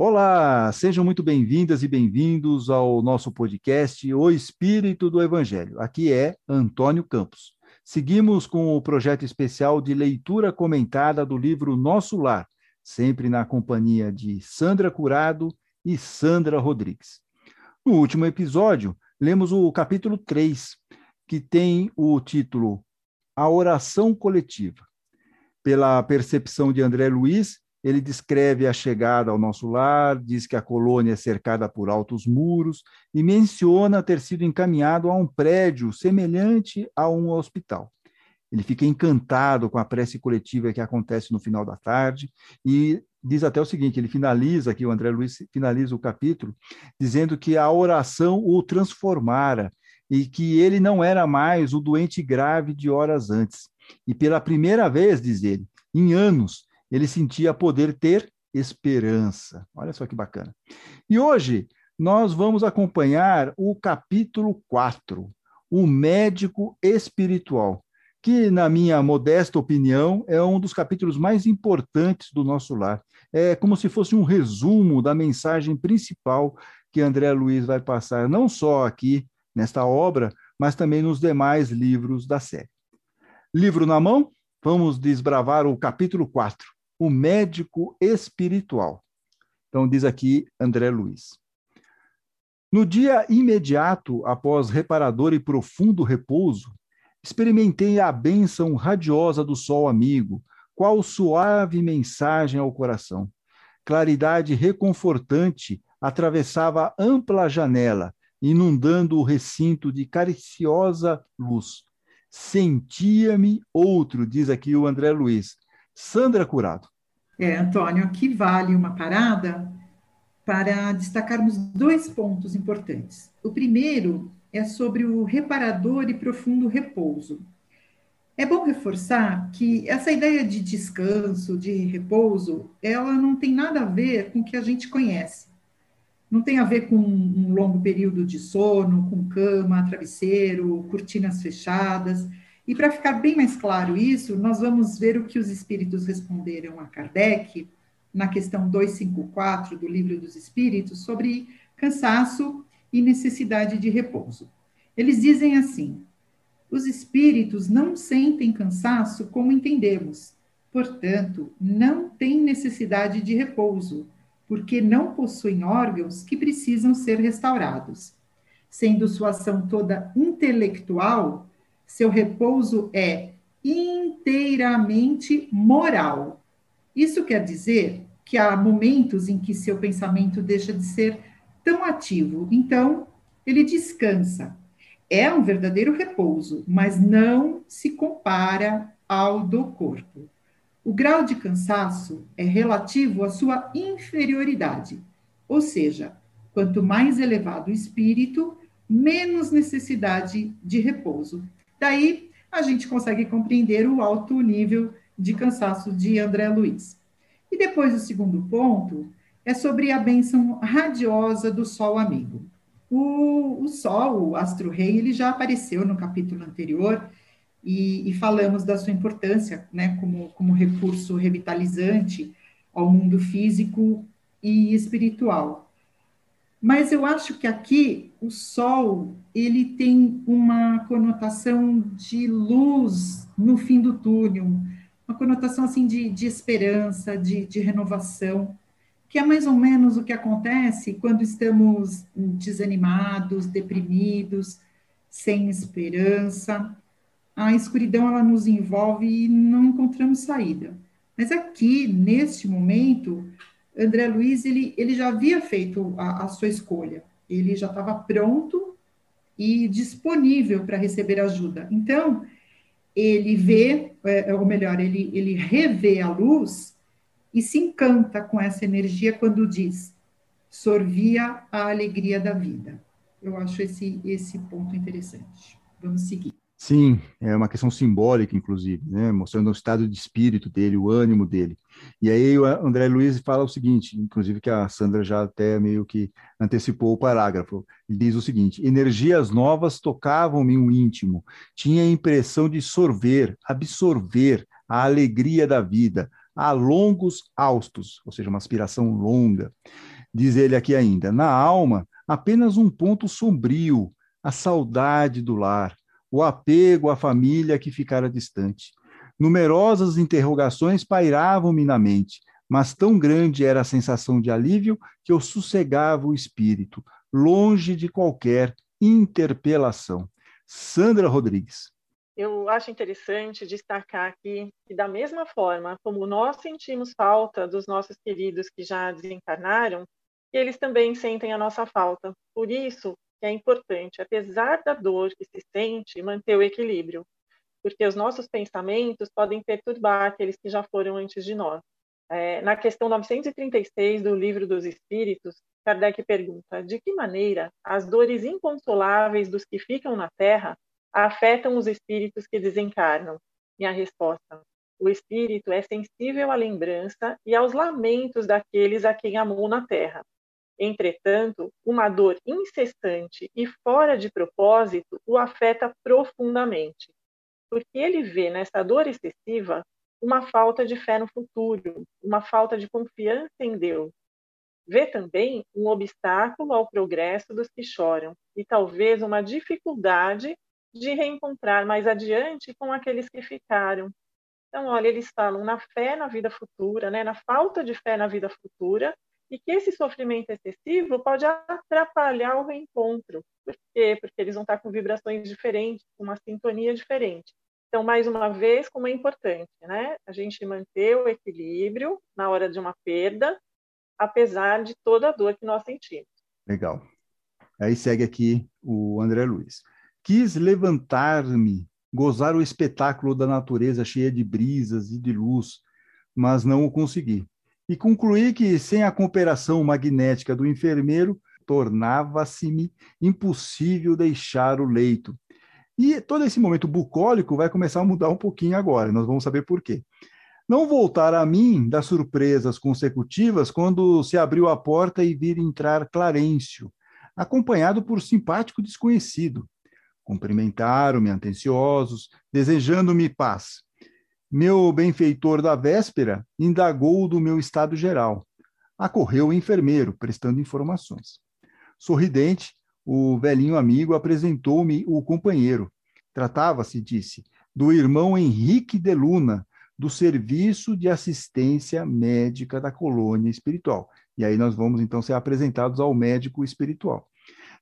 Olá, sejam muito bem-vindas e bem-vindos ao nosso podcast O Espírito do Evangelho. Aqui é Antônio Campos. Seguimos com o projeto especial de leitura comentada do livro Nosso Lar, sempre na companhia de Sandra Curado e Sandra Rodrigues. No último episódio, lemos o capítulo 3, que tem o título A Oração Coletiva. Pela percepção de André Luiz, ele descreve a chegada ao nosso lar, diz que a colônia é cercada por altos muros e menciona ter sido encaminhado a um prédio semelhante a um hospital. Ele fica encantado com a prece coletiva que acontece no final da tarde e diz até o seguinte, ele finaliza aqui, o André Luiz finaliza o capítulo, dizendo que a oração o transformara e que ele não era mais o doente grave de horas antes. E pela primeira vez, diz ele, em anos, ele sentia poder ter esperança. Olha só que bacana. E hoje nós vamos acompanhar o capítulo 4, O Médico Espiritual, que, na minha modesta opinião, é um dos capítulos mais importantes do Nosso Lar. É como se fosse um resumo da mensagem principal que André Luiz vai passar, não só aqui nesta obra, mas também nos demais livros da série. Livro na mão? Vamos desbravar o capítulo 4, O Médico Espiritual. Então, diz aqui André Luiz. No dia imediato, após reparador e profundo repouso, experimentei a bênção radiosa do sol amigo, qual suave mensagem ao coração. Claridade reconfortante atravessava a ampla janela, inundando o recinto de cariciosa luz. Sentia-me outro, diz aqui o André Luiz. Sandra Curado. Antônio, aqui vale uma parada para destacarmos dois pontos importantes. O primeiro é sobre o reparador e profundo repouso. É bom reforçar que essa ideia de descanso, de repouso, ela não tem nada a ver com o que a gente conhece. Não tem a ver com um longo período de sono, com cama, travesseiro, cortinas fechadas. E para ficar bem mais claro isso, nós vamos ver o que os espíritos responderam a Kardec na questão 254 do Livro dos Espíritos sobre cansaço e necessidade de repouso. Eles dizem assim: os espíritos não sentem cansaço como entendemos, portanto, não têm necessidade de repouso, porque não possuem órgãos que precisam ser restaurados. Sendo sua ação toda intelectual, seu repouso é inteiramente moral. Isso quer dizer que há momentos em que seu pensamento deixa de ser tão ativo, então ele descansa. É um verdadeiro repouso, mas não se compara ao do corpo. O grau de cansaço é relativo à sua inferioridade, ou seja, quanto mais elevado o espírito, menos necessidade de repouso. Daí, a gente consegue compreender o alto nível de cansaço de André Luiz. E depois, o segundo ponto é sobre a bênção radiosa do sol amigo. O sol, o astro-rei, ele já apareceu no capítulo anterior, e falamos da sua importância, né, como recurso revitalizante ao mundo físico e espiritual. Mas eu acho que aqui o sol, ele tem uma conotação de luz no fim do túnel, uma conotação assim de esperança, de renovação, que é mais ou menos o que acontece quando estamos desanimados, deprimidos, sem esperança. A escuridão, ela nos envolve e não encontramos saída. Mas aqui, neste momento, André Luiz, ele já havia feito a sua escolha. Ele já estava pronto e disponível para receber ajuda. Então, ele vê, ou melhor, ele revê a luz e se encanta com essa energia quando diz: sorvia a alegria da vida. Eu acho esse ponto interessante. Vamos seguir. Sim, é uma questão simbólica, inclusive, né? Mostrando o estado de espírito dele, o ânimo dele. E aí o André Luiz fala o seguinte, inclusive que a Sandra já até meio que antecipou o parágrafo. Ele diz o seguinte: energias novas tocavam-me o íntimo, tinha a impressão de sorver, absorver a alegria da vida, a longos haustos, ou seja, uma aspiração longa. Diz ele aqui ainda, na alma, apenas um ponto sombrio, a saudade do lar, o apego à família que ficara distante. Numerosas interrogações pairavam-me na mente, mas tão grande era a sensação de alívio que eu sossegava o espírito, longe de qualquer interpelação. Sandra Rodrigues. Eu acho interessante destacar aqui que, da mesma forma como nós sentimos falta dos nossos queridos que já desencarnaram, eles também sentem a nossa falta. Por isso que é importante, apesar da dor que se sente, manter o equilíbrio, porque os nossos pensamentos podem perturbar aqueles que já foram antes de nós. Na questão 936 do Livro dos Espíritos, Kardec pergunta: de que maneira as dores inconsoláveis dos que ficam na Terra afetam os espíritos que desencarnam? E a resposta: o espírito é sensível à lembrança e aos lamentos daqueles a quem amou na Terra. Entretanto, uma dor incessante e fora de propósito o afeta profundamente, porque ele vê nessa dor excessiva uma falta de fé no futuro, uma falta de confiança em Deus. Vê também um obstáculo ao progresso dos que choram e talvez uma dificuldade de reencontrar mais adiante com aqueles que ficaram. Então, olha, eles falam na fé na vida futura, né? Na falta de fé na vida futura, e que esse sofrimento excessivo pode atrapalhar o reencontro. Por quê? Porque eles vão estar com vibrações diferentes, com uma sintonia diferente. Então, mais uma vez, como é importante, né? A gente manter o equilíbrio na hora de uma perda, apesar de toda a dor que nós sentimos. Legal. Aí segue aqui o André Luiz. Quis levantar-me, gozar o espetáculo da natureza cheia de brisas e de luz, mas não o consegui. E concluí que, sem a cooperação magnética do enfermeiro, tornava-se-me impossível deixar o leito. E todo esse momento bucólico vai começar a mudar um pouquinho agora, nós vamos saber por quê. Não voltar a mim das surpresas consecutivas quando se abriu a porta e vi entrar Clarêncio, acompanhado por simpático desconhecido. Cumprimentaram-me atenciosos, desejando-me paz. Meu benfeitor da véspera indagou do meu estado geral. Acorreu o enfermeiro, prestando informações. Sorridente, o velhinho amigo apresentou-me o companheiro. Tratava-se, disse, do irmão Henrique de Luna, do Serviço de Assistência Médica da Colônia Espiritual. E aí nós vamos, então, ser apresentados ao médico espiritual.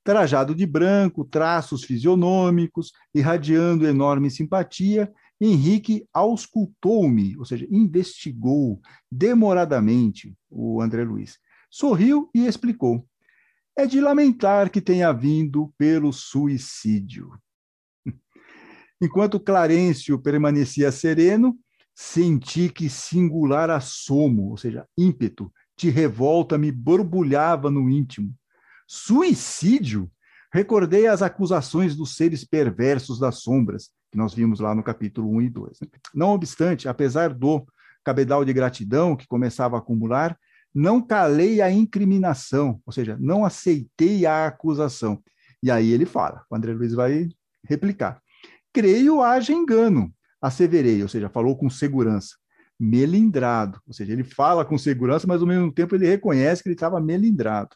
Trajado de branco, traços fisionômicos, irradiando enorme simpatia, Henrique auscultou-me, ou seja, investigou demoradamente o André Luiz. Sorriu e explicou. É de lamentar que tenha vindo pelo suicídio. Enquanto Clarêncio permanecia sereno, senti que singular assomo, ou seja, ímpeto, de revolta me borbulhava no íntimo. Suicídio? Recordei as acusações dos seres perversos das sombras, que nós vimos lá no capítulo 1 e 2. Não obstante, apesar do cabedal de gratidão que começava a acumular, não calei a incriminação, ou seja, não aceitei a acusação. E aí ele fala, o André Luiz vai replicar. Creio haja engano, asseverei, ou seja, falou com segurança. Melindrado, ou seja, ele fala com segurança, mas ao mesmo tempo ele reconhece que ele estava melindrado.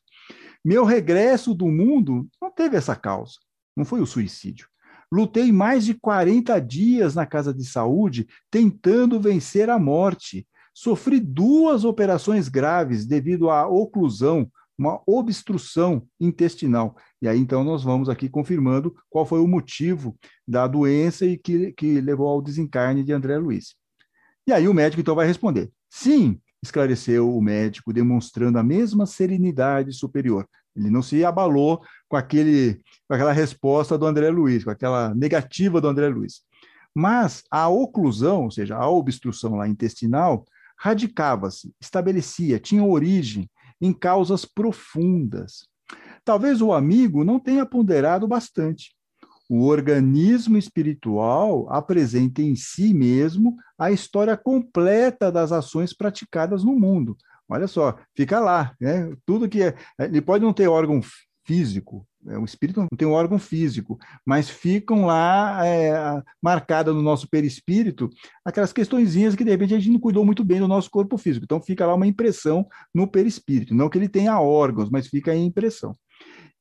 Meu regresso do mundo não teve essa causa, não foi o suicídio. Lutei mais de 40 dias na casa de saúde tentando vencer a morte. Sofri 2 operações graves devido à oclusão, uma obstrução intestinal. E aí, então, nós vamos aqui confirmando qual foi o motivo da doença e que levou ao desencarne de André Luiz. E aí o médico, então, vai responder. Sim, esclareceu o médico, demonstrando a mesma serenidade superior. Ele não se abalou com aquela resposta do André Luiz, com aquela negativa do André Luiz. Mas a oclusão, ou seja, a obstrução lá intestinal, radicava-se, estabelecia, tinha origem em causas profundas. Talvez o amigo não tenha ponderado bastante. O organismo espiritual apresenta em si mesmo a história completa das ações praticadas no mundo. Olha só, fica lá, né? Tudo que é, ele pode não ter órgão físico. O espírito não tem um órgão físico, mas ficam lá marcadas no nosso perispírito aquelas questõezinhas que, de repente, a gente não cuidou muito bem do nosso corpo físico. Então, fica lá uma impressão no perispírito. Não que ele tenha órgãos, mas fica em impressão.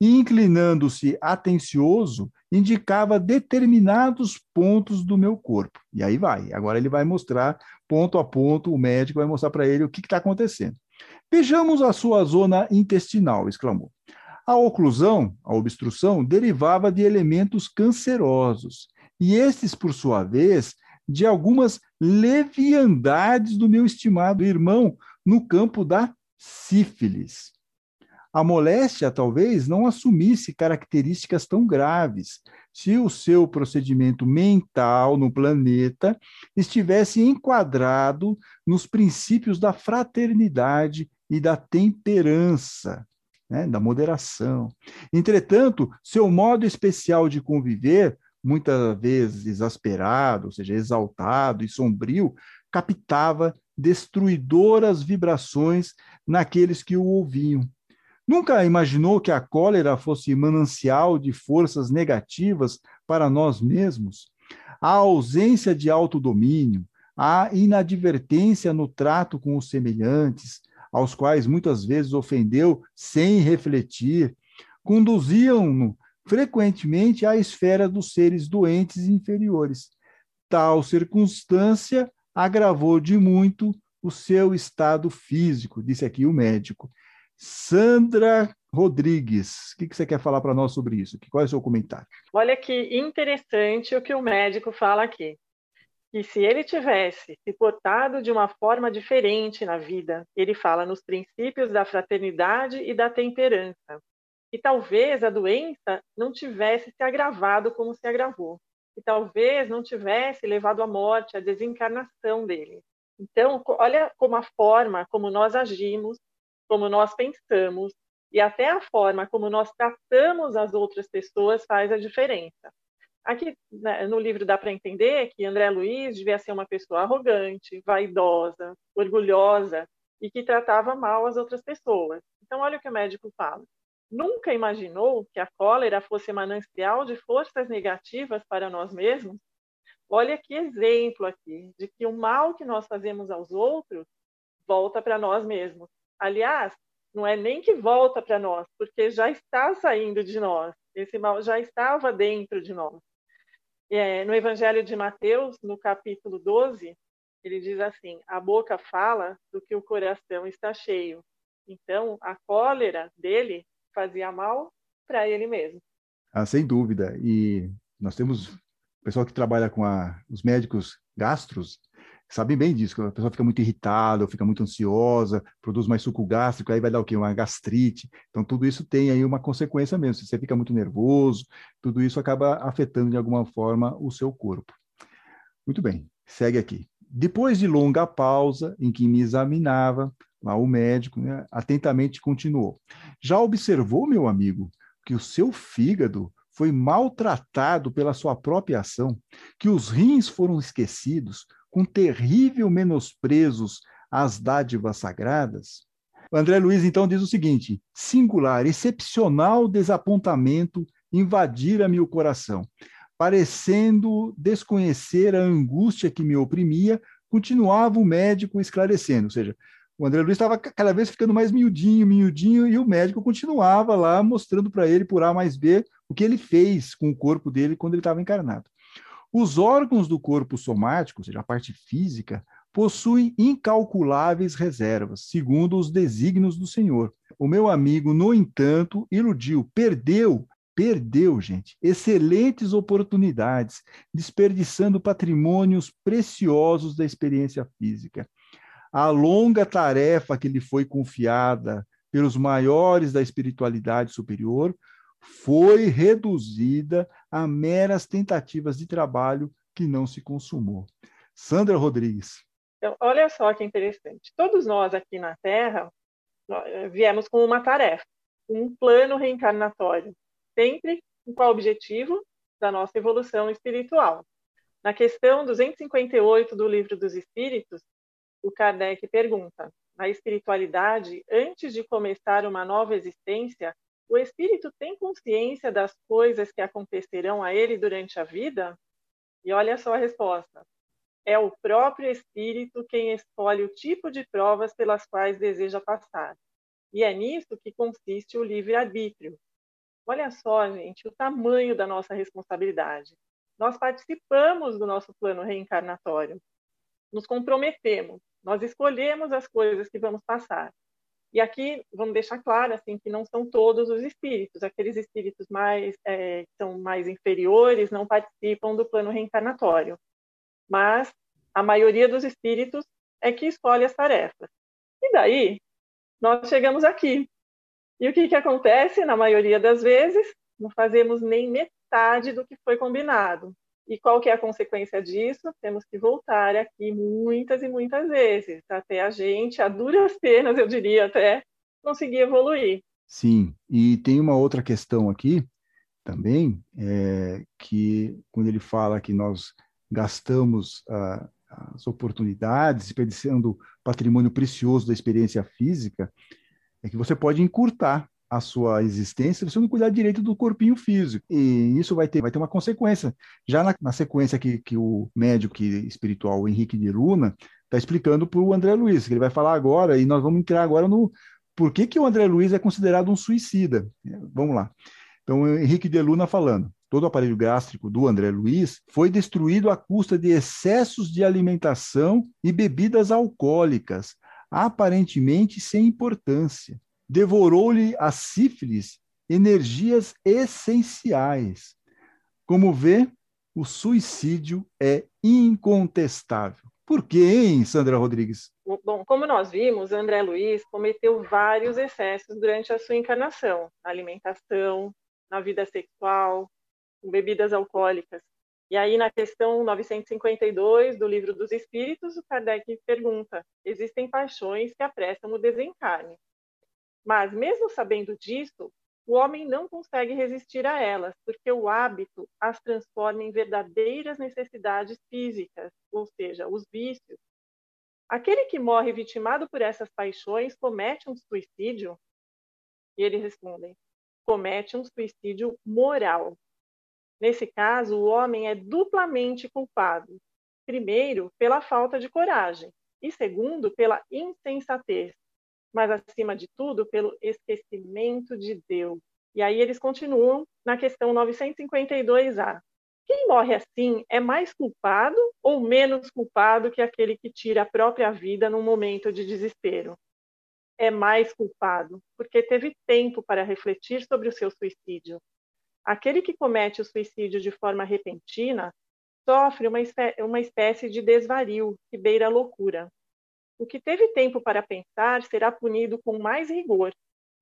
E, inclinando-se atencioso, indicava determinados pontos do meu corpo. E aí vai. Agora ele vai mostrar, ponto a ponto, o médico vai mostrar para ele o que está acontecendo. Vejamos a sua zona intestinal, exclamou. A oclusão, a obstrução, derivava de elementos cancerosos, e estes, por sua vez, de algumas leviandades do meu estimado irmão no campo da sífilis. A moléstia, talvez, não assumisse características tão graves se o seu procedimento mental no planeta estivesse enquadrado nos princípios da fraternidade e da temperança, né, da moderação. Entretanto, seu modo especial de conviver, muitas vezes exasperado, ou seja, exaltado e sombrio, captava destruidoras vibrações naqueles que o ouviam. Nunca imaginou que a cólera fosse manancial de forças negativas para nós mesmos? A ausência de autodomínio, a inadvertência no trato com os semelhantes, aos quais muitas vezes ofendeu sem refletir, conduziam-no frequentemente à esfera dos seres doentes e inferiores. Tal circunstância agravou de muito o seu estado físico, disse aqui o médico. Sandra Rodrigues, o que você quer falar para nós sobre isso? Qual é o seu comentário? Olha que interessante o que o médico fala aqui. E se ele tivesse se portado de uma forma diferente na vida, ele fala nos princípios da fraternidade e da temperança. E talvez a doença não tivesse se agravado como se agravou. E talvez não tivesse levado à morte, à desencarnação dele. Então, olha como a forma como nós agimos, como nós pensamos, e até a forma como nós tratamos as outras pessoas faz a diferença. Aqui, né, no livro dá para entender que André Luiz devia ser uma pessoa arrogante, vaidosa, orgulhosa, e que tratava mal as outras pessoas. Então, olha o que o médico fala. Nunca imaginou que a cólera fosse manancial de forças negativas para nós mesmos? Olha que exemplo aqui, de que o mal que nós fazemos aos outros volta para nós mesmos. Aliás, não é nem que volta para nós, porque já está saindo de nós. Esse mal já estava dentro de nós. No Evangelho de Mateus, no capítulo 12, ele diz assim, a boca fala do que o coração está cheio. Então, a cólera dele fazia mal para ele mesmo. Ah, sem dúvida. E nós temos o pessoal que trabalha com os médicos gastros, sabem bem disso, que a pessoa fica muito irritada, fica muito ansiosa, produz mais suco gástrico, aí vai dar o quê? Uma gastrite. Então, tudo isso tem aí uma consequência mesmo. Se você fica muito nervoso, tudo isso acaba afetando de alguma forma o seu corpo. Muito bem, segue aqui. Depois de longa pausa em que me examinava, lá o médico, né, atentamente continuou. Já observou, meu amigo, que o seu fígado foi maltratado pela sua própria ação, que os rins foram esquecidos, com terrível menosprezo às dádivas sagradas? O André Luiz, então, diz o seguinte, singular, excepcional desapontamento invadira-me o coração. Parecendo desconhecer a angústia que me oprimia, continuava o médico esclarecendo, ou seja, o André Luiz estava cada vez ficando mais miudinho, e o médico continuava lá mostrando para ele, por A mais B, o que ele fez com o corpo dele quando ele estava encarnado. Os órgãos do corpo somático, ou seja, a parte física, possuem incalculáveis reservas, segundo os desígnios do Senhor. O meu amigo, no entanto, iludiu, perdeu, gente, excelentes oportunidades, desperdiçando patrimônios preciosos da experiência física. A longa tarefa que lhe foi confiada pelos maiores da espiritualidade superior foi reduzida a meras tentativas de trabalho que não se consumou. Sandra Rodrigues. Então, olha só que interessante. Todos nós aqui na Terra viemos com uma tarefa, um plano reencarnatório, sempre com o objetivo da nossa evolução espiritual. Na questão 258 do Livro dos Espíritos, o Kardec pergunta: na espiritualidade, antes de começar uma nova existência, o espírito tem consciência das coisas que acontecerão a ele durante a vida? E olha só a resposta. É o próprio espírito quem escolhe o tipo de provas pelas quais deseja passar. E é nisso que consiste o livre-arbítrio. Olha só, gente, o tamanho da nossa responsabilidade. Nós participamos do nosso plano reencarnatório. Nos comprometemos. Nós escolhemos as coisas que vamos passar. E aqui, vamos deixar claro assim, que não são todos os espíritos. Aqueles espíritos que são mais inferiores não participam do plano reencarnatório. Mas a maioria dos espíritos é que escolhe as tarefas. E daí, nós chegamos aqui. E o que acontece, na maioria das vezes? Não fazemos nem metade do que foi combinado. E qual que é a consequência disso? Temos que voltar aqui muitas e muitas vezes, até a gente, a duras penas, eu diria até, conseguir evoluir. Sim, e tem uma outra questão aqui também, que quando ele fala que nós gastamos as oportunidades, desperdiçando patrimônio precioso da experiência física, é que você pode encurtar a sua existência se você não cuidar direito do corpinho físico. E isso vai ter uma consequência. Já na sequência que o médico espiritual, o Henrique de Luna, está explicando para o André Luiz, que ele vai falar agora, e nós vamos entrar agora no por que o André Luiz é considerado um suicida. Vamos lá. Então, o Henrique de Luna falando. Todo o aparelho gástrico do André Luiz foi destruído à custa de excessos de alimentação e bebidas alcoólicas, aparentemente sem importância. Devorou-lhe a sífilis energias essenciais. Como vê, o suicídio é incontestável. Por quê, hein, Sandra Rodrigues? Bom, como nós vimos, André Luiz cometeu vários excessos durante a sua encarnação, na alimentação, na vida sexual, com bebidas alcoólicas. E aí, na questão 952 do Livro dos Espíritos, o Kardec pergunta: existem paixões que apressam o desencarne. Mas, mesmo sabendo disso, o homem não consegue resistir a elas, porque o hábito as transforma em verdadeiras necessidades físicas, ou seja, os vícios. Aquele que morre vitimado por essas paixões comete um suicídio? E eles respondem: comete um suicídio moral. Nesse caso, o homem é duplamente culpado. Primeiro, pela falta de coragem. E segundo, pela insensatez. Mas, acima de tudo, pelo esquecimento de Deus. E aí eles continuam na questão 952A. Quem morre assim é mais culpado ou menos culpado que aquele que tira a própria vida num momento de desespero? É mais culpado, porque teve tempo para refletir sobre o seu suicídio. Aquele que comete o suicídio de forma repentina sofre uma espécie de desvario que beira a loucura. O que teve tempo para pensar será punido com mais rigor,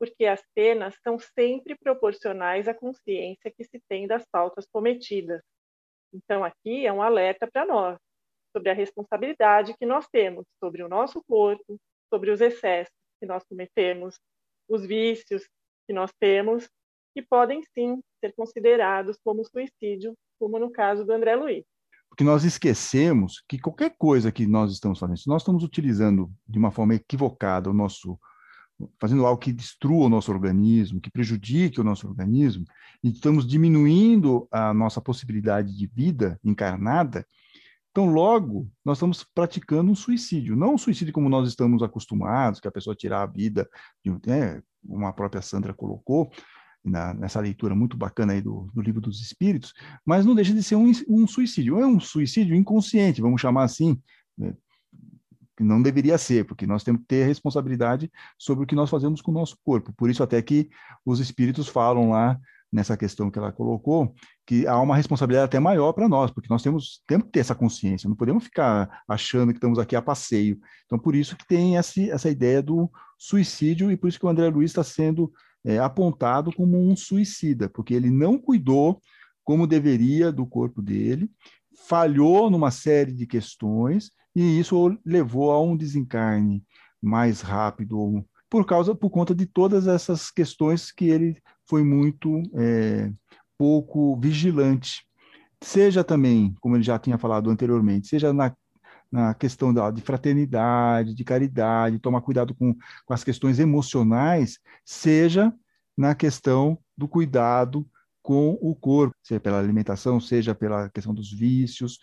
porque as penas são sempre proporcionais à consciência que se tem das faltas cometidas. Então, aqui é um alerta para nós, sobre a responsabilidade que nós temos sobre o nosso corpo, sobre os excessos que nós cometemos, os vícios que nós temos, que podem, sim, ser considerados como suicídio, como no caso do André Luiz. Porque nós esquecemos que qualquer coisa que nós estamos fazendo, se nós estamos utilizando de uma forma equivocada fazendo algo que destrua o nosso organismo, que prejudique o nosso organismo, e estamos diminuindo a nossa possibilidade de vida encarnada, então logo nós estamos praticando um suicídio. Não um suicídio como nós estamos acostumados, que a pessoa tirar a vida, como a própria Sandra colocou, nessa leitura muito bacana aí do Livro dos Espíritos, mas não deixa de ser um suicídio. É um suicídio inconsciente, vamos chamar assim, que não deveria ser, porque nós temos que ter responsabilidade sobre o que nós fazemos com o nosso corpo. Por isso até que os espíritos falam lá, nessa questão que ela colocou, que há uma responsabilidade até maior para nós, porque nós temos que ter essa consciência, não podemos ficar achando que estamos aqui a passeio. Então, por isso que tem essa ideia do suicídio, e por isso que o André Luiz está sendo apontado como um suicida, porque ele não cuidou como deveria do corpo dele, falhou numa série de questões, e isso levou a um desencarne mais rápido, por conta de todas essas questões que ele foi muito pouco vigilante. Seja também, como ele já tinha falado anteriormente, seja na questão de fraternidade, de caridade, tomar cuidado com as questões emocionais, seja na questão do cuidado com o corpo, seja pela alimentação, seja pela questão dos vícios.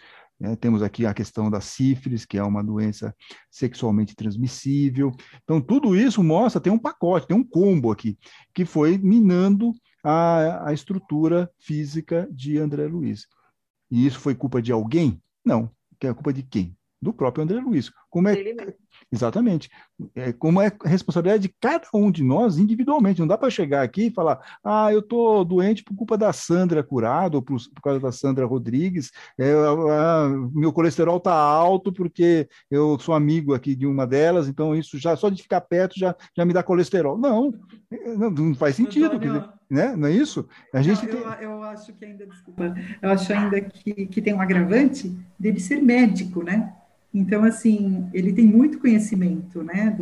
Temos aqui a questão da sífilis, que é uma doença sexualmente transmissível. Então, tudo isso mostra, tem um pacote, tem um combo aqui, que foi minando a estrutura física de André Luiz. E isso foi culpa de alguém? Não. É culpa de quem? Do próprio André Luiz. Como é... Ele mesmo. Exatamente. Como é a responsabilidade de cada um de nós individualmente. Não dá para chegar aqui e falar, ah, eu estou doente por culpa da Sandra Curado, ou por causa da Sandra Rodrigues, meu colesterol está alto porque eu sou amigo aqui de uma delas, então isso já, só de ficar perto já me dá colesterol. Não faz sentido, né? Não é isso? A gente eu acho que ainda, desculpa, eu acho ainda que tem um agravante dele ser médico, né? Então, assim, ele tem muito conhecimento, né?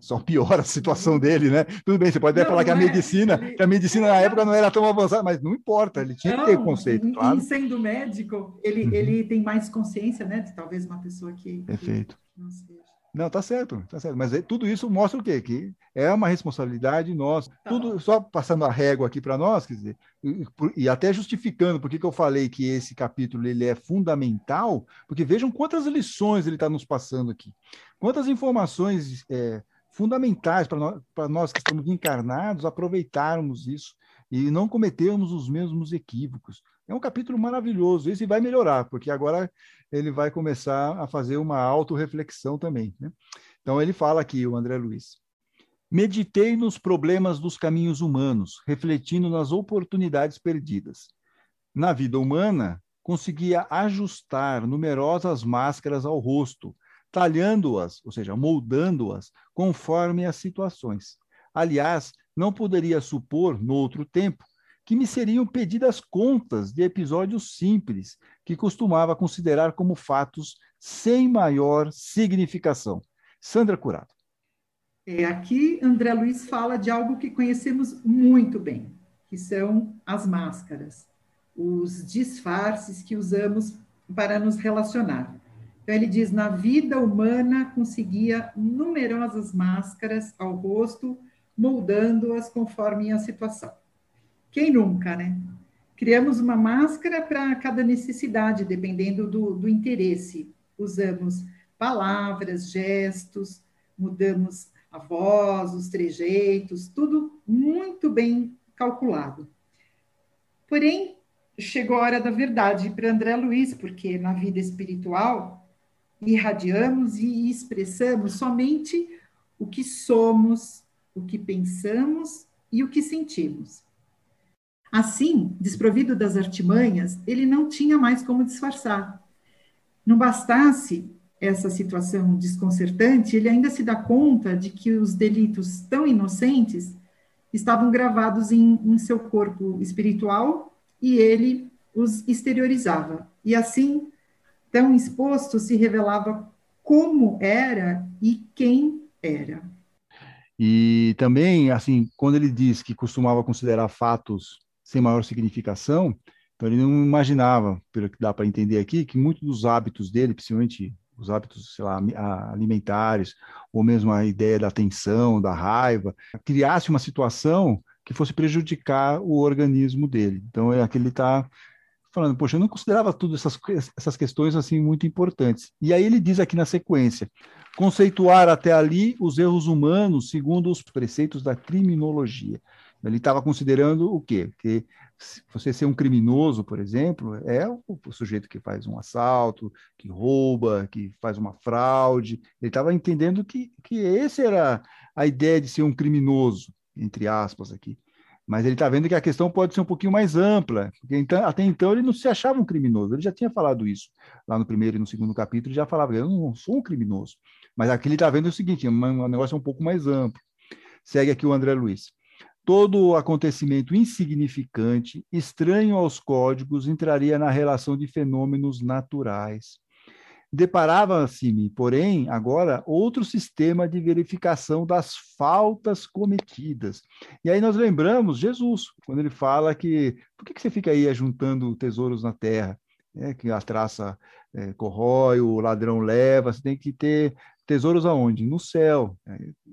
Só piora a situação dele, né? Tudo bem, você pode até falar que a medicina na época não era tão avançada, mas não importa, ele tinha que ter conceito, claro. E sendo médico, ele tem mais consciência, né? De talvez uma pessoa que... Perfeito. Que não seja. Não, tá certo. Mas tudo isso mostra o quê? Que é uma responsabilidade nossa. Tá. Tudo, só passando a régua aqui para nós, quer dizer, e até justificando por que eu falei que esse capítulo ele é fundamental, porque vejam quantas lições ele está nos passando aqui. Quantas informações fundamentais para nós que estamos encarnados aproveitarmos isso e não cometermos os mesmos equívocos. É um capítulo maravilhoso, esse vai melhorar, porque agora ele vai começar a fazer uma autorreflexão também, né? Então ele fala aqui, o André Luiz: meditei nos problemas dos caminhos humanos, refletindo nas oportunidades perdidas. Na vida humana, conseguia ajustar numerosas máscaras ao rosto, talhando-as, ou seja, moldando-as, conforme as situações. Aliás, não poderia supor, no outro tempo, que me seriam pedidas contas de episódios simples que costumava considerar como fatos sem maior significação. Sandra Curado. Aqui, André Luiz fala de algo que conhecemos muito bem, que são as máscaras, os disfarces que usamos para nos relacionar. Então, ele diz, na vida humana conseguia numerosas máscaras ao rosto, moldando-as conforme a situação. Quem nunca, né? Criamos uma máscara para cada necessidade, dependendo do interesse. Usamos palavras, gestos, mudamos a voz, os trejeitos, tudo muito bem calculado. Porém, chegou a hora da verdade para André Luiz, porque na vida espiritual irradiamos e expressamos somente o que somos, o que pensamos e o que sentimos. Assim, desprovido das artimanhas, ele não tinha mais como disfarçar. Não bastasse essa situação desconcertante, ele ainda se dá conta de que os delitos tão inocentes estavam gravados em seu corpo espiritual e ele os exteriorizava. E assim, tão exposto, se revelava como era e quem era. E também, assim, quando ele diz que costumava considerar fatos sem maior significação, então ele não imaginava, pelo que dá para entender aqui, que muitos dos hábitos dele, principalmente os hábitos, sei lá, alimentares, ou mesmo a ideia da tensão, da raiva, criasse uma situação que fosse prejudicar o organismo dele. Então é aquele que ele está falando, poxa, eu não considerava tudo essas questões assim muito importantes. E aí ele diz aqui na sequência, conceituar até ali os erros humanos segundo os preceitos da criminologia. Ele estava considerando o quê? Que você ser um criminoso, por exemplo, é o sujeito que faz um assalto, que rouba, que faz uma fraude. Ele estava entendendo que essa era a ideia de ser um criminoso, entre aspas aqui. Mas ele está vendo que a questão pode ser um pouquinho mais ampla. Porque até então ele não se achava um criminoso. Ele já tinha falado isso lá no primeiro e no segundo capítulo. Ele já falava, eu não sou um criminoso. Mas aqui ele está vendo o seguinte, um negócio um pouco mais amplo. Segue aqui o André Luiz. Todo acontecimento insignificante, estranho aos códigos, entraria na relação de fenômenos naturais. Deparava-se-me, porém, agora, outro sistema de verificação das faltas cometidas. E aí nós lembramos Jesus, quando ele fala que, por que você fica aí ajuntando tesouros na terra? Que a traça corrói, o ladrão leva, você tem que ter Tesouros aonde? No céu.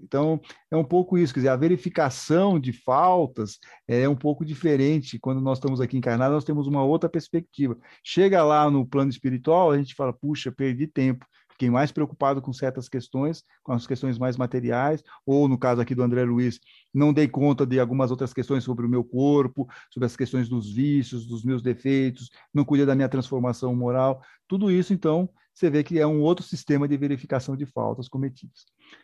Então, é um pouco isso, quer dizer, a verificação de faltas é um pouco diferente. Quando nós estamos aqui encarnados, nós temos uma outra perspectiva. Chega lá no plano espiritual, a gente fala, puxa, perdi tempo. Fiquei mais preocupado com certas questões, com as questões mais materiais, ou, no caso aqui do André Luiz, não dei conta de algumas outras questões sobre o meu corpo, sobre as questões dos vícios, dos meus defeitos, não cuidei da minha transformação moral. Tudo isso, então, você vê que é um outro sistema de verificação de faltas cometidas.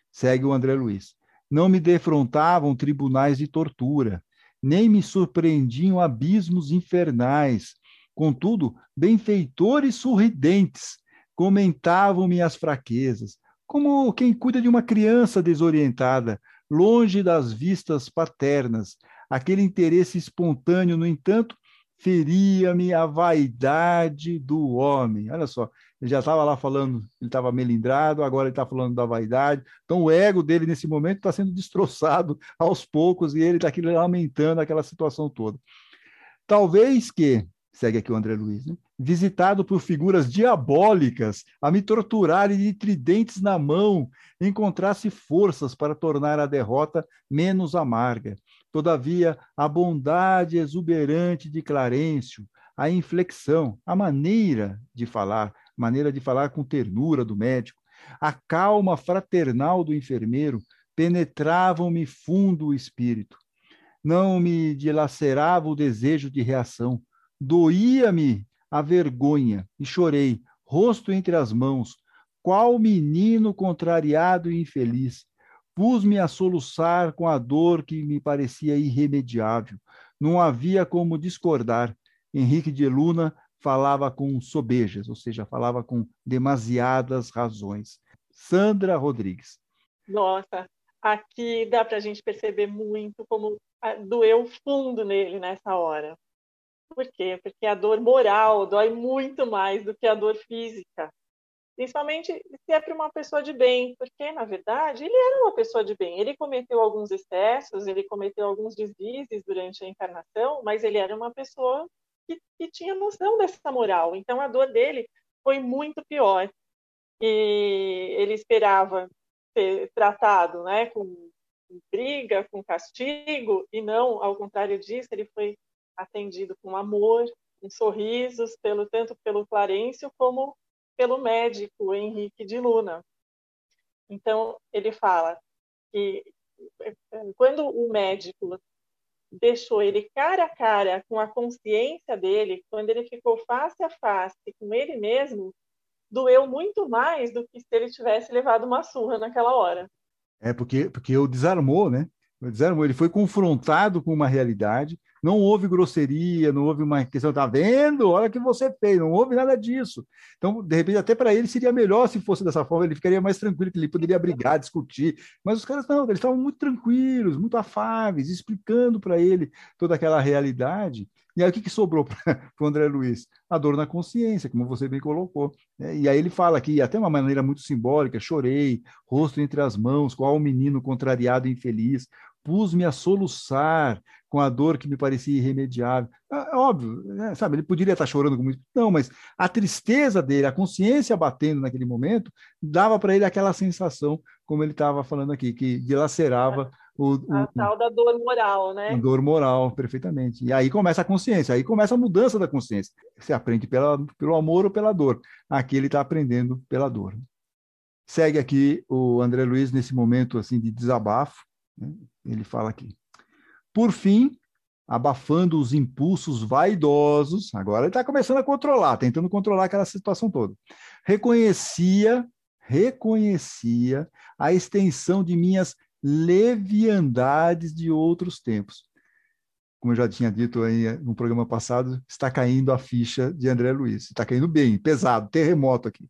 Segue o André Luiz. Não me defrontavam tribunais de tortura, nem me surpreendiam abismos infernais. Contudo, benfeitores sorridentes comentavam minhas fraquezas, como quem cuida de uma criança desorientada, longe das vistas paternas. Aquele interesse espontâneo, no entanto, feria-me a vaidade do homem. Olha só, ele já estava lá falando, ele estava melindrado, agora ele está falando da vaidade. Então, o ego dele, nesse momento, está sendo destroçado aos poucos e ele está aqui lamentando aquela situação toda. Talvez que, segue aqui o André Luiz, né? Visitado por figuras diabólicas a me torturarem de tridentes na mão, encontrasse forças para tornar a derrota menos amarga. Todavia, a bondade exuberante de Clarêncio, a inflexão, a maneira de falar com ternura do médico, a calma fraternal do enfermeiro, penetravam-me fundo o espírito. Não me dilacerava o desejo de reação. Doía-me a vergonha, e chorei, rosto entre as mãos, qual menino contrariado e infeliz. Pus-me a soluçar com a dor que me parecia irremediável. Não havia como discordar. Henrique de Luna falava com sobejas, ou seja, falava com demasiadas razões. Sandra Rodrigues. Nossa, aqui dá para a gente perceber muito como doeu fundo nele nessa hora. Por quê? Porque a dor moral dói muito mais do que a dor física. Principalmente se é para uma pessoa de bem, porque, na verdade, ele era uma pessoa de bem. Ele cometeu alguns excessos, ele cometeu alguns deslizes durante a encarnação, mas ele era uma pessoa que tinha noção dessa moral. Então, a dor dele foi muito pior. E ele esperava ser tratado, né, com briga, com castigo, e não, ao contrário disso, ele foi atendido com amor, com sorrisos, tanto pelo Clarêncio como pelo médico Henrique de Luna. Então, ele fala que quando o médico deixou ele cara a cara com a consciência dele, quando ele ficou face a face com ele mesmo, doeu muito mais do que se ele tivesse levado uma surra naquela hora. É, porque o desarmou, né? Ele foi confrontado com uma realidade, não houve grosseria, não houve uma questão, tá vendo? Olha o que você fez, não houve nada disso. Então, de repente, até para ele seria melhor se fosse dessa forma, ele ficaria mais tranquilo, que ele poderia brigar, discutir. Mas os caras não, eles estavam muito tranquilos, muito afáveis, explicando para ele toda aquela realidade. E aí o que sobrou para o André Luiz? A dor na consciência, como você bem colocou. E aí ele fala aqui, até uma maneira muito simbólica, chorei, rosto entre as mãos, qual o menino contrariado e infeliz, pus-me a soluçar com a dor que me parecia irremediável. É óbvio, né? Sabe, ele poderia estar chorando como isso. Não, mas a tristeza dele, a consciência batendo naquele momento, dava para ele aquela sensação, como ele estava falando aqui, que dilacerava a tal da dor moral, né? A dor moral, perfeitamente. E aí começa a consciência, aí começa a mudança da consciência. Você aprende pelo amor ou pela dor. Aqui ele está aprendendo pela dor. Segue aqui o André Luiz nesse momento assim, de desabafo. Né? Ele fala aqui. Por fim, abafando os impulsos vaidosos, agora ele está começando a controlar, tentando controlar aquela situação toda. Reconhecia a extensão de minhas leviandades de outros tempos. Como eu já tinha dito aí no programa passado, está caindo a ficha de André Luiz. Está caindo bem, pesado, terremoto aqui.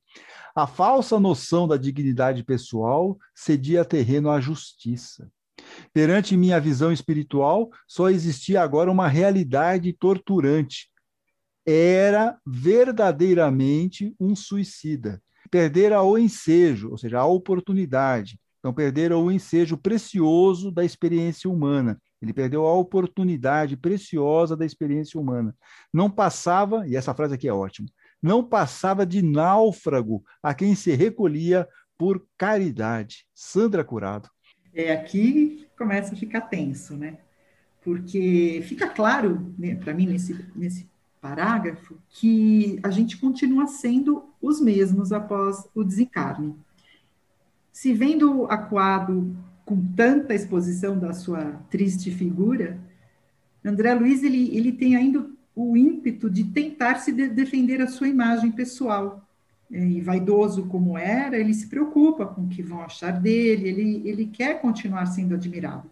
A falsa noção da dignidade pessoal cedia terreno à justiça. Perante minha visão espiritual, só existia agora uma realidade torturante. Era verdadeiramente um suicida. Perdera o ensejo, ou seja, a oportunidade. Então, perderam o ensejo precioso da experiência humana. Ele perdeu a oportunidade preciosa da experiência humana. Não passava, e essa frase aqui é ótima, não passava de náufrago a quem se recolhia por caridade. Sandra Curado. Aqui começa a ficar tenso, né? Porque fica claro, né, para mim, nesse parágrafo, que a gente continua sendo os mesmos após o desencarne. Se vendo acuado com tanta exposição da sua triste figura, André Luiz ele tem ainda o ímpeto de tentar se defender a sua imagem pessoal. E vaidoso como era, ele se preocupa com o que vão achar dele, ele quer continuar sendo admirado.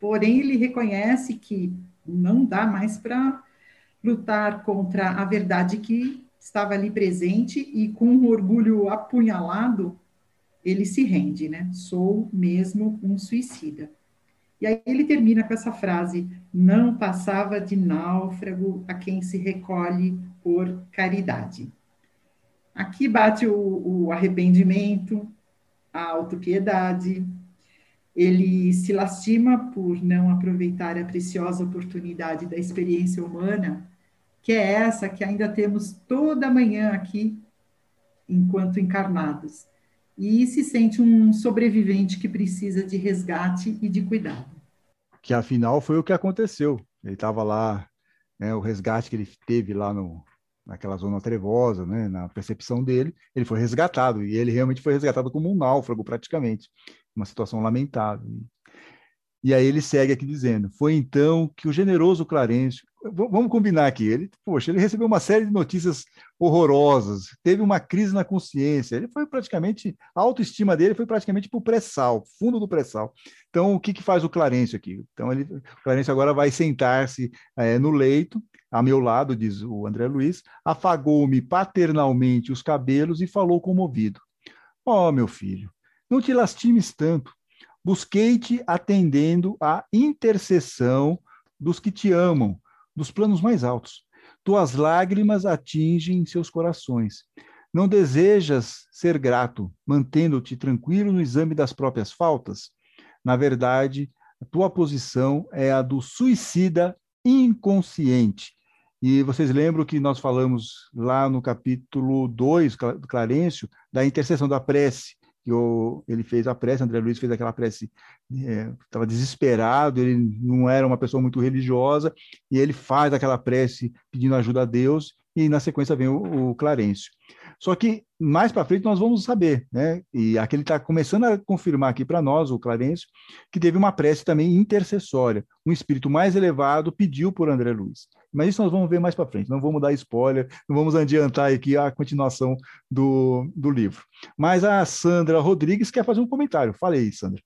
Porém, ele reconhece que não dá mais para lutar contra a verdade que estava ali presente e, com um orgulho apunhalado, ele se rende, né? Sou mesmo um suicida. E aí ele termina com essa frase, não passava de náufrago a quem se recolhe por caridade. Aqui bate o arrependimento, a autopiedade, ele se lastima por não aproveitar a preciosa oportunidade da experiência humana, que é essa que ainda temos toda manhã aqui, enquanto encarnados. E se sente um sobrevivente que precisa de resgate e de cuidado. Que afinal foi o que aconteceu. Ele estava lá, né, o resgate que ele teve lá naquela zona trevosa, né, na percepção dele, ele foi resgatado, e ele realmente foi resgatado como um náufrago praticamente, uma situação lamentável. E aí ele segue aqui dizendo, foi então que o generoso Clarêncio, vamos combinar aqui, ele recebeu uma série de notícias horrorosas, teve uma crise na consciência, a autoestima dele foi praticamente para o pré-sal, fundo do pré-sal. Então, o que faz o Clarêncio aqui? Então, o Clarêncio agora vai sentar-se no leito, a meu lado, diz o André Luiz, afagou-me paternalmente os cabelos e falou comovido. Ó, meu filho, não te lastimes tanto, busquei-te atendendo à intercessão dos que te amam, dos planos mais altos. Tuas lágrimas atingem seus corações. Não desejas ser grato, mantendo-te tranquilo no exame das próprias faltas? Na verdade, a tua posição é a do suicida inconsciente. E vocês lembram que nós falamos lá no capítulo 2 do Clarêncio, da intercessão da prece. Ele fez a prece, André Luiz fez aquela prece, estava desesperado, ele não era uma pessoa muito religiosa, e ele faz aquela prece pedindo ajuda a Deus, e na sequência vem o Clarêncio. Só que mais para frente nós vamos saber, né? E aqui ele está começando a confirmar aqui para nós, o Clarêncio, que teve uma prece também intercessória, um espírito mais elevado pediu por André Luiz. Mas isso nós vamos ver mais para frente, não vamos dar spoiler, não vamos adiantar aqui a continuação do livro. Mas a Sandra Rodrigues quer fazer um comentário. Fala aí, Sandra.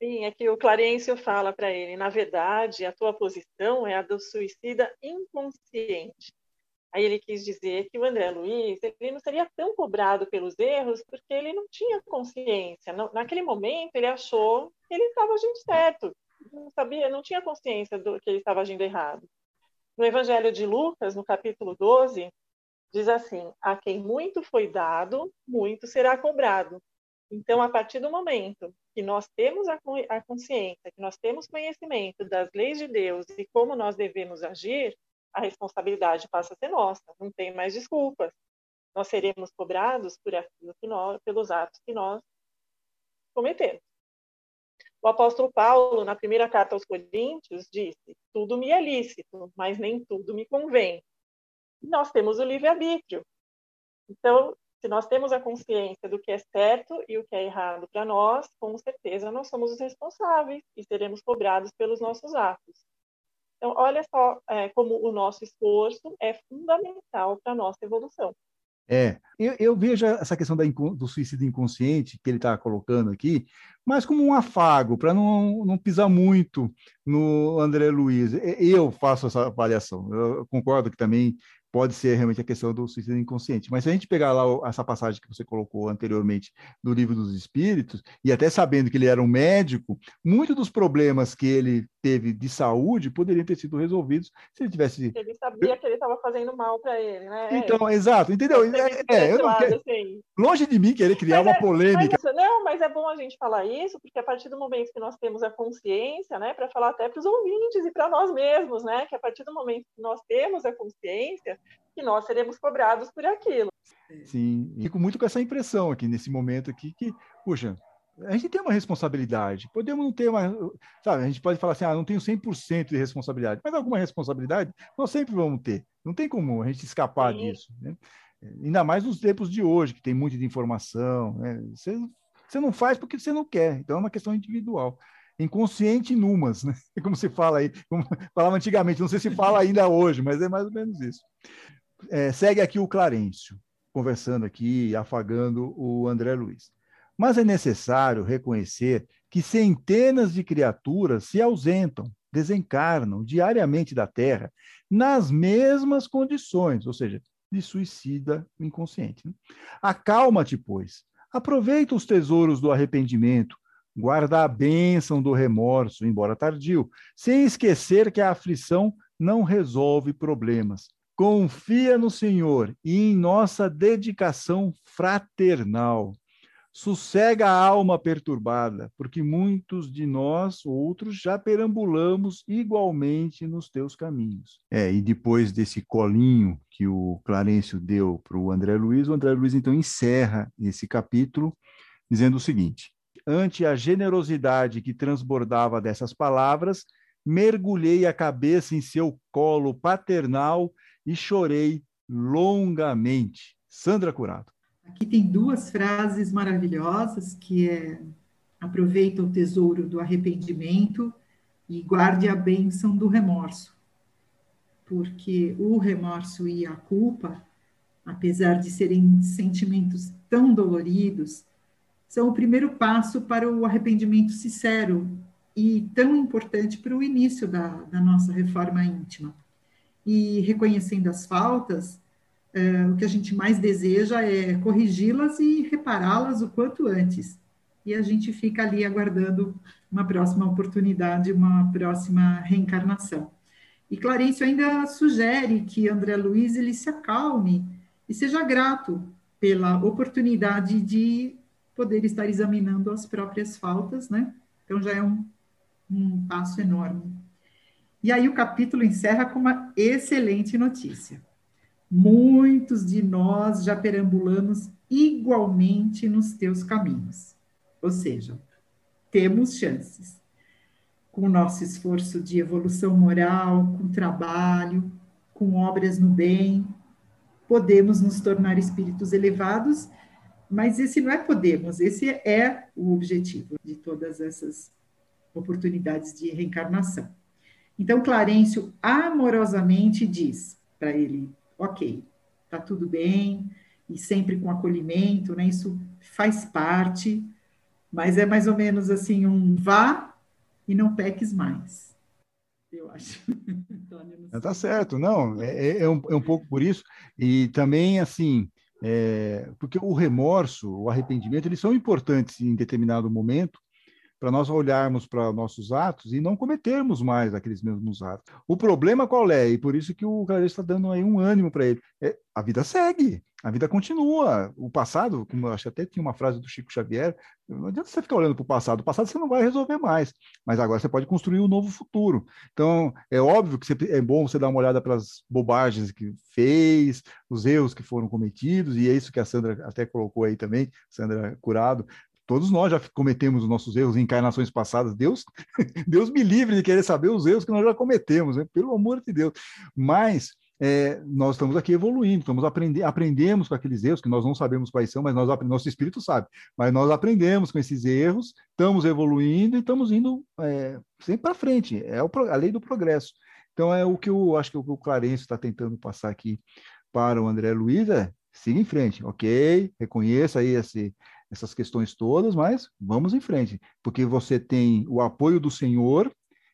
Sim, é que o Clarêncio fala para ele, na verdade, a tua posição é a do suicida inconsciente. Aí ele quis dizer que o André Luiz ele não seria tão cobrado pelos erros porque ele não tinha consciência. Naquele momento, ele achou que ele estava agindo certo. Não tinha consciência do que ele estava agindo errado. No Evangelho de Lucas, no capítulo 12, diz assim, a quem muito foi dado, muito será cobrado. Então, a partir do momento que nós temos a consciência, que nós temos conhecimento das leis de Deus e como nós devemos agir, a responsabilidade passa a ser nossa, não tem mais desculpas. Nós seremos cobrados por aquilo que pelos atos que nós cometemos. O apóstolo Paulo, na primeira carta aos Coríntios, disse, tudo me é lícito, mas nem tudo me convém. E nós temos o livre-arbítrio. Então, se nós temos a consciência do que é certo e o que é errado para nós, com certeza nós somos os responsáveis e seremos cobrados pelos nossos atos. Então, olha só como o nosso esforço é fundamental para a nossa evolução. Eu vejo essa questão do suicídio inconsciente que ele está colocando aqui, mas como um afago, para não pisar muito no André Luiz. Eu faço essa avaliação. Eu concordo que também pode ser realmente a questão do suicídio inconsciente. Mas se a gente pegar lá essa passagem que você colocou anteriormente do Livro dos Espíritos, e até sabendo que ele era um médico, muitos dos problemas que ele teve de saúde poderiam ter sido resolvidos se ele tivesse... Ele sabia que ele estava fazendo mal para ele, né? Então, exato, entendeu? Eu não quero... assim. Longe de mim querer criar uma polêmica. Mas é bom a gente falar isso, porque a partir do momento que nós temos a consciência, né, para falar até para os ouvintes e para nós mesmos, né, que a partir do momento que nós temos a consciência, e nós seremos cobrados por aquilo. Sim, fico muito com essa impressão aqui, nesse momento aqui, que, puxa, a gente tem uma responsabilidade, podemos não ter uma, sabe, a gente pode falar assim, ah, não tenho 100% de responsabilidade, mas alguma responsabilidade nós sempre vamos ter, não tem como a gente escapar disso, né? Ainda mais nos tempos de hoje, que tem muito de informação, né? Você não faz porque você não quer, então é uma questão individual. Inconsciente numas, né? Como se fala aí, como falava antigamente, não sei se fala ainda hoje, mas é mais ou menos isso. É, segue aqui o Clarêncio, conversando aqui, afagando o André Luiz. Mas é necessário reconhecer que centenas de criaturas se ausentam, desencarnam diariamente da Terra nas mesmas condições, ou seja, de suicida inconsciente, né? Acalma-te, pois. Aproveita os tesouros do arrependimento, guarda a bênção do remorso, embora tardio, sem esquecer que a aflição não resolve problemas. Confia no Senhor e em nossa dedicação fraternal. Sossega a alma perturbada, porque muitos de nós, outros, já perambulamos igualmente nos teus caminhos. É, e depois desse colinho que o Clarêncio deu para o André Luiz então encerra esse capítulo dizendo o seguinte: ante a generosidade que transbordava dessas palavras, mergulhei a cabeça em seu colo paternal e chorei longamente. Sandra Curado. Aqui tem duas frases maravilhosas, que é: aproveita o tesouro do arrependimento e guarde a bênção do remorso. Porque o remorso e a culpa, apesar de serem sentimentos tão doloridos, são o primeiro passo para o arrependimento sincero e tão importante para o início da nossa reforma íntima. E reconhecendo as faltas, o que a gente mais deseja é corrigi-las e repará-las o quanto antes. E a gente fica ali aguardando uma próxima oportunidade, uma próxima reencarnação. E Clarêncio ainda sugere que André Luiz ele se acalme e seja grato pela oportunidade de poder estar examinando as próprias faltas, né? Então já é um passo enorme. E aí o capítulo encerra com uma excelente notícia. Muitos de nós já perambulamos igualmente nos teus caminhos. Ou seja, temos chances. Com o nosso esforço de evolução moral, com trabalho, com obras no bem, podemos nos tornar espíritos elevados. Mas esse não é podemos, esse é o objetivo de todas essas oportunidades de reencarnação. Então, Clarêncio amorosamente diz para ele: ok, está tudo bem, e sempre com acolhimento, né? Isso faz parte, mas é mais ou menos assim um vá e não peques mais. Eu acho. Antônio, não tá certo, não, é um pouco por isso, e também assim... porque o remorso, o arrependimento, eles são importantes em determinado momento para nós olharmos para nossos atos e não cometermos mais aqueles mesmos atos. O problema qual é? E por isso que o Clarêncio está dando aí um ânimo para ele. A vida segue, a vida continua. O passado, como eu acho que até tinha uma frase do Chico Xavier, não adianta você ficar olhando para o passado você não vai resolver mais, mas agora você pode construir um novo futuro. Então, é óbvio que é bom você dar uma olhada para as bobagens que fez, os erros que foram cometidos, e é isso que a Sandra até colocou aí também, Sandra Curado. Todos nós já cometemos os nossos erros em encarnações passadas. Deus me livre de querer saber os erros que nós já cometemos, né? Pelo amor de Deus. Mas nós estamos aqui evoluindo, aprendemos com aqueles erros que nós não sabemos quais são, mas nosso espírito sabe. Mas nós aprendemos com esses erros, estamos evoluindo e estamos indo sempre para frente. É a lei do progresso. Então é o que eu acho que o Clarêncio está tentando passar aqui para o André Luiz. Siga em frente, ok? Reconheça aí essas questões todas, mas vamos em frente, porque você tem o apoio do Senhor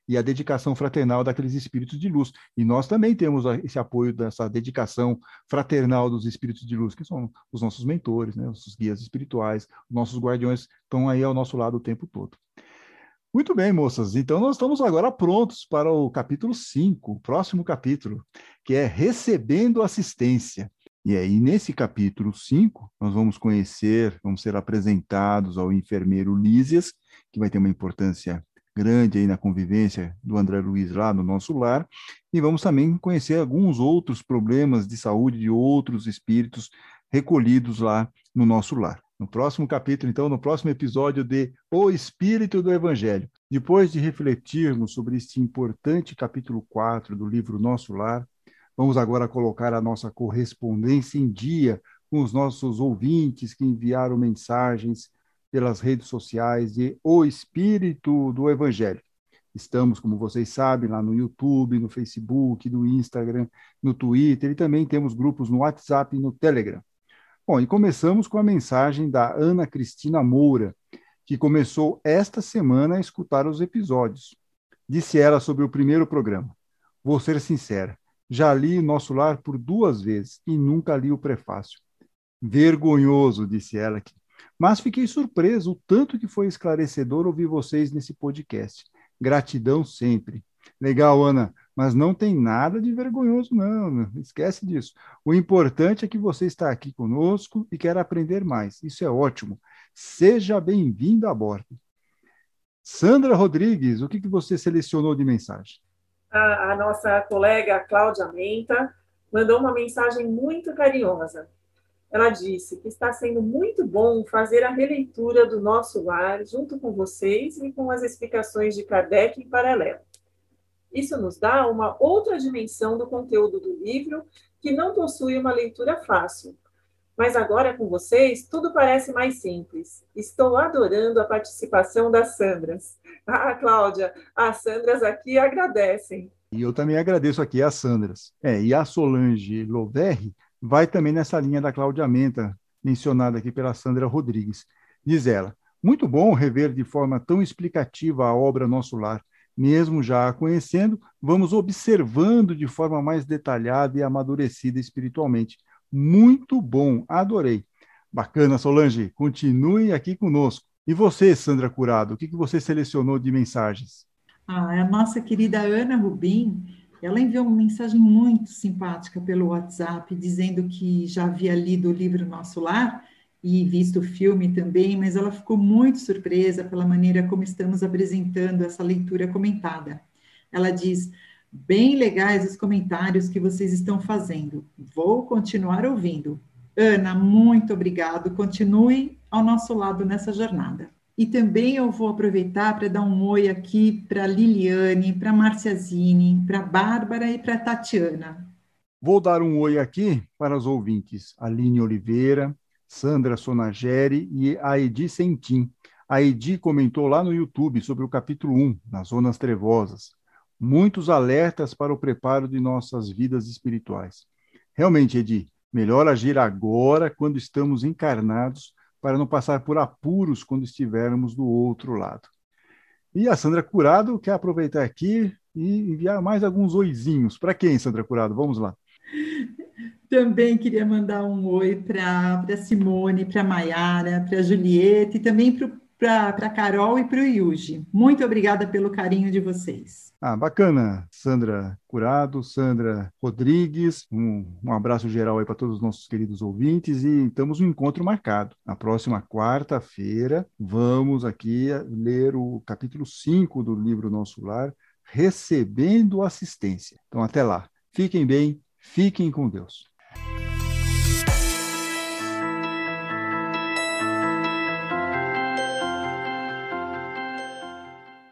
e a dedicação fraternal daqueles espíritos de luz. E nós também temos esse apoio dessa dedicação fraternal dos espíritos de luz, que são os nossos mentores, né? Os guias espirituais, nossos guardiões estão aí ao nosso lado o tempo todo. Muito bem, moças. Então, nós estamos agora prontos para o capítulo 5, o próximo capítulo, que é Recebendo Assistência. E aí, nesse capítulo 5, nós vamos ser apresentados ao enfermeiro Lísias, que vai ter uma importância grande aí na convivência do André Luiz lá no Nosso Lar, e vamos também conhecer alguns outros problemas de saúde de outros espíritos recolhidos lá no Nosso Lar. No próximo capítulo, então, no próximo episódio de O Espírito do Evangelho. Depois de refletirmos sobre este importante capítulo 4 do livro Nosso Lar, vamos agora colocar a nossa correspondência em dia com os nossos ouvintes que enviaram mensagens pelas redes sociais de O Espírito do Evangelho. Estamos, como vocês sabem, lá no YouTube, no Facebook, no Instagram, no Twitter, e também temos grupos no WhatsApp e no Telegram. Bom, e começamos com a mensagem da Ana Cristina Moura, que começou esta semana a escutar os episódios. Disse ela sobre o primeiro programa: vou ser sincera, já li Nosso Lar por 2 vezes e nunca li o prefácio. Vergonhoso, disse ela aqui. Mas fiquei surpresa o tanto que foi esclarecedor ouvir vocês nesse podcast. Gratidão sempre. Legal, Ana. Mas não tem nada de vergonhoso, não. Esquece disso. O importante é que você está aqui conosco e quer aprender mais. Isso é ótimo. Seja bem-vindo a bordo. Sandra Rodrigues, o que você selecionou de mensagem? A nossa colega Cláudia Menta mandou uma mensagem muito carinhosa. Ela disse que está sendo muito bom fazer a releitura do Nosso Lar junto com vocês e com as explicações de Kardec em paralelo. Isso nos dá uma outra dimensão do conteúdo do livro, que não possui uma leitura fácil. Mas agora com vocês, tudo parece mais simples. Estou adorando a participação das Sandras. Ah, Cláudia, as Sandras aqui agradecem. E eu também agradeço aqui as Sandras. E a Solange Loderre vai também nessa linha da Cláudia Menta, mencionada aqui pela Sandra Rodrigues. Diz ela: muito bom rever de forma tão explicativa a obra Nosso Lar. Mesmo já a conhecendo, vamos observando de forma mais detalhada e amadurecida espiritualmente. Muito bom, adorei. Bacana, Solange, continue aqui conosco. E você, Sandra Curado, o que você selecionou de mensagens? A nossa querida Ana Rubin, ela enviou uma mensagem muito simpática pelo WhatsApp, dizendo que já havia lido o livro Nosso Lar e visto o filme também, mas ela ficou muito surpresa pela maneira como estamos apresentando essa leitura comentada. Ela diz: bem legais os comentários que vocês estão fazendo. Vou continuar ouvindo. Ana, muito obrigado. Continue ao nosso lado nessa jornada. E também eu vou aproveitar para dar um oi aqui para Liliane, para Marcia Zini, para Bárbara e para Tatiana. Vou dar um oi aqui para os ouvintes. Aline Oliveira, Sandra Sonagere e a Edi Sentim. A Edi comentou lá no YouTube sobre o capítulo 1, nas Zonas Trevosas. Muitos alertas para o preparo de nossas vidas espirituais. Realmente, Edi, melhor agir agora quando estamos encarnados para não passar por apuros quando estivermos do outro lado. E a Sandra Curado quer aproveitar aqui e enviar mais alguns oizinhos. Para quem, Sandra Curado? Vamos lá. Também queria mandar um oi para Simone, para Mayara, para Julieta e também para Carol e para o Yuji. Muito obrigada pelo carinho de vocês. Ah, bacana, Sandra Curado, Sandra Rodrigues. Um abraço geral aí para todos os nossos queridos ouvintes e estamos no encontro marcado. Na próxima quarta-feira vamos aqui ler o capítulo 5 do livro Nosso Lar, Recebendo Assistência. Então até lá. Fiquem bem, fiquem com Deus.